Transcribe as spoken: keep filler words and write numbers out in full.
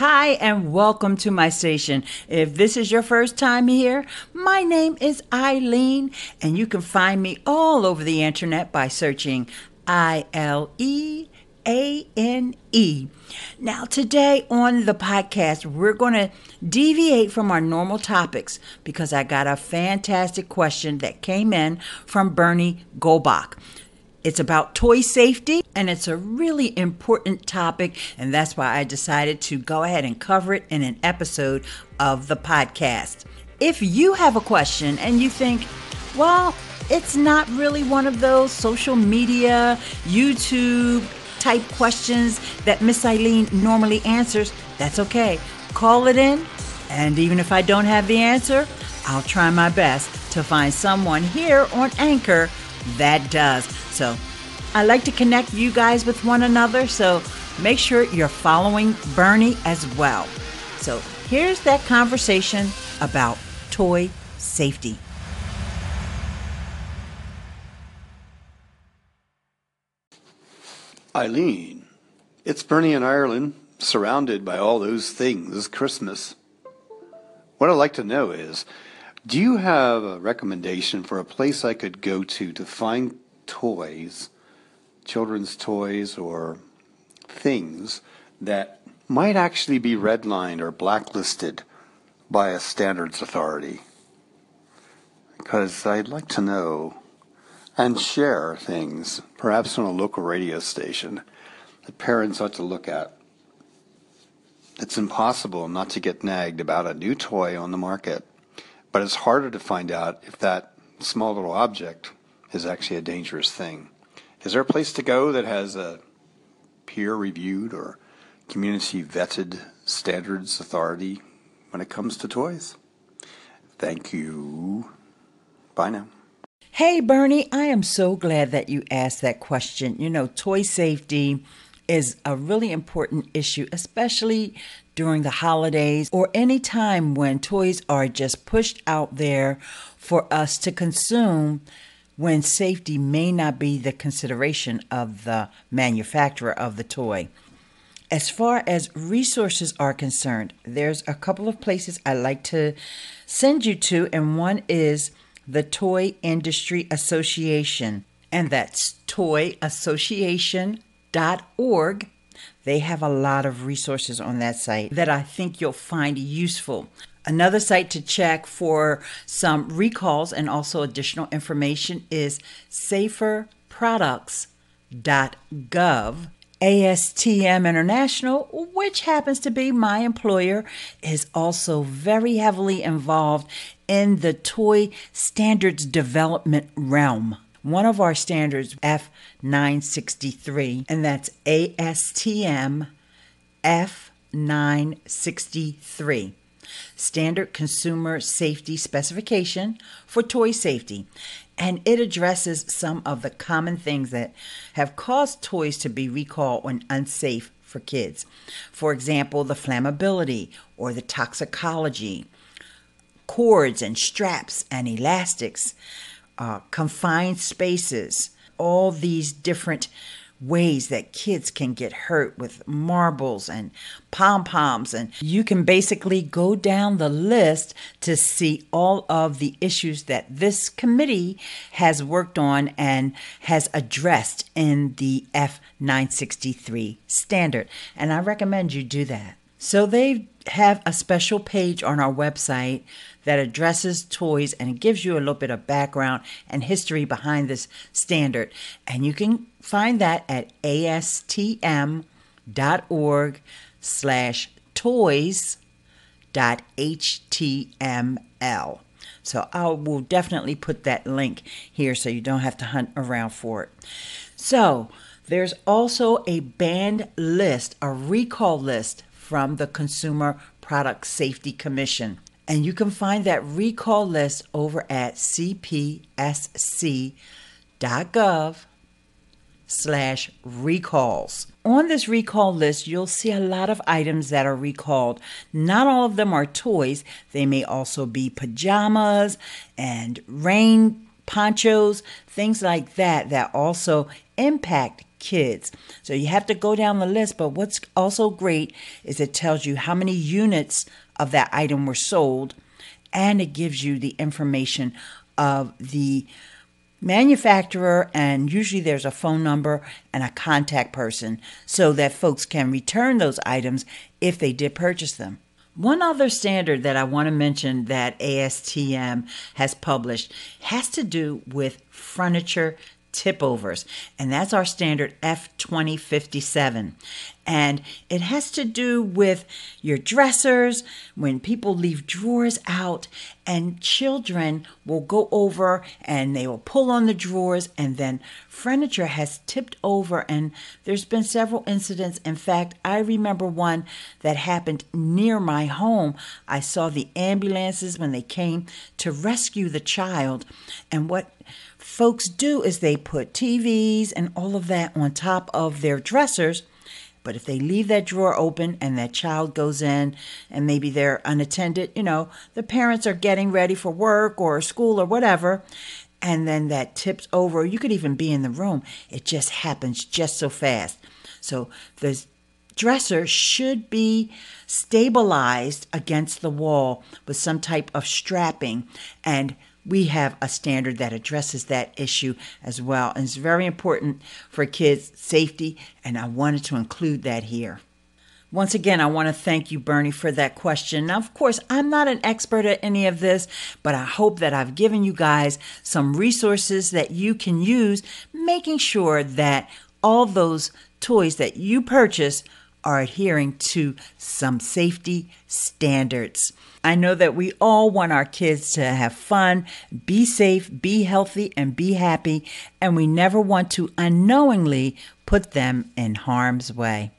Hi and welcome to my station. If this is your first time here, my name is Eileen and you can find me all over the internet by searching I L E A N E. Now today on the podcast, we're going to deviate from our normal topics because I got a fantastic question that came in from Bernie Goldbach. It's about toy safety, and it's a really important topic, and that's why I decided to go ahead and cover it in an episode of the podcast. If you have a question and you think, well, it's not really one of those social media, YouTube type questions that Miss Eileen normally answers, that's okay. Call it in, and even if I don't have the answer, I'll try my best to find someone here on Anchor that does. So I like to connect you guys with one another, so make sure you're following Bernie as well. So here's that conversation about toy safety. Eileen, it's Bernie in Ireland, surrounded by all those things Christmas. What I'd like to know is, do you have a recommendation for a place I could go to to find toys, children's toys or things that might actually be redlined or blacklisted by a standards authority? Because I'd like to know and share things, perhaps on a local radio station, that parents ought to look at. It's impossible not to get nagged about a new toy on the market. But it's harder to find out if that small little object is actually a dangerous thing. Is there a place to go that has a peer-reviewed or community-vetted standards authority when it comes to toys? Thank you. Bye now. Hey, Bernie, I am so glad that you asked that question. You know, toy safety is a really important issue, especially during the holidays or any time when toys are just pushed out there for us to consume when safety may not be the consideration of the manufacturer of the toy. As far as resources are concerned, there's a couple of places I like to send you to, and one is the Toy Industry Association, and that's toy association dot org. They have a lot of resources on that site that I think you'll find useful. Another site to check for some recalls and also additional information is safer products dot gov. A S T M International, which happens to be my employer, is also very heavily involved in the toy standards development realm. One of our standards, F nine sixty-three, and that's A S T M F nine sixty-three, Standard Consumer Safety Specification for Toy Safety. And it addresses some of the common things that have caused toys to be recalled when unsafe for kids. For example, the flammability or the toxicology, cords and straps and elastics, Uh, confined spaces, all these different ways that kids can get hurt with marbles and pom-poms. And you can basically go down the list to see all of the issues that this committee has worked on and has addressed in the F nine sixty-three standard. And I recommend you do that. So they have a special page on our website that addresses toys and gives you a little bit of background and history behind this standard. And you can find that at astm.org slash toys.html. So I will definitely put that link here so you don't have to hunt around for it. So there's also a banned list, a recall list from the Consumer Product Safety Commission. And you can find that recall list over at cpsc.gov slash recalls. On this recall list, you'll see a lot of items that are recalled. Not all of them are toys. They may also be pajamas and rain ponchos, things like that that also impact kids. So you have to go down the list, but what's also great is it tells you how many units of that item were sold, and it gives you the information of the manufacturer, and usually there's a phone number and a contact person so that folks can return those items if they did purchase them. One other standard that I want to mention that A S T M has published has to do with furniture tipovers, and that's our standard F twenty fifty-seven. And it has to do with your dressers, when people leave drawers out, and children will go over and they will pull on the drawers, and then furniture has tipped over, and there's been several incidents. In fact, I remember one that happened near my home. I saw the ambulances when they came to rescue the child, and what folks do is they put T Vs and all of that on top of their dressers. But if they leave that drawer open and that child goes in and maybe they're unattended, you know, the parents are getting ready for work or school or whatever, and then that tips over. You could even be in the room. It just happens just so fast. So the dresser should be stabilized against the wall with some type of strapping, and we have a standard that addresses that issue as well. And it's very important for kids' safety, and I wanted to include that here. Once again, I want to thank you, Bernie, for that question. Now, of course, I'm not an expert at any of this, but I hope that I've given you guys some resources that you can use, making sure that all those toys that you purchase are adhering to some safety standards. I know that we all want our kids to have fun, be safe, be healthy, and be happy, and we never want to unknowingly put them in harm's way.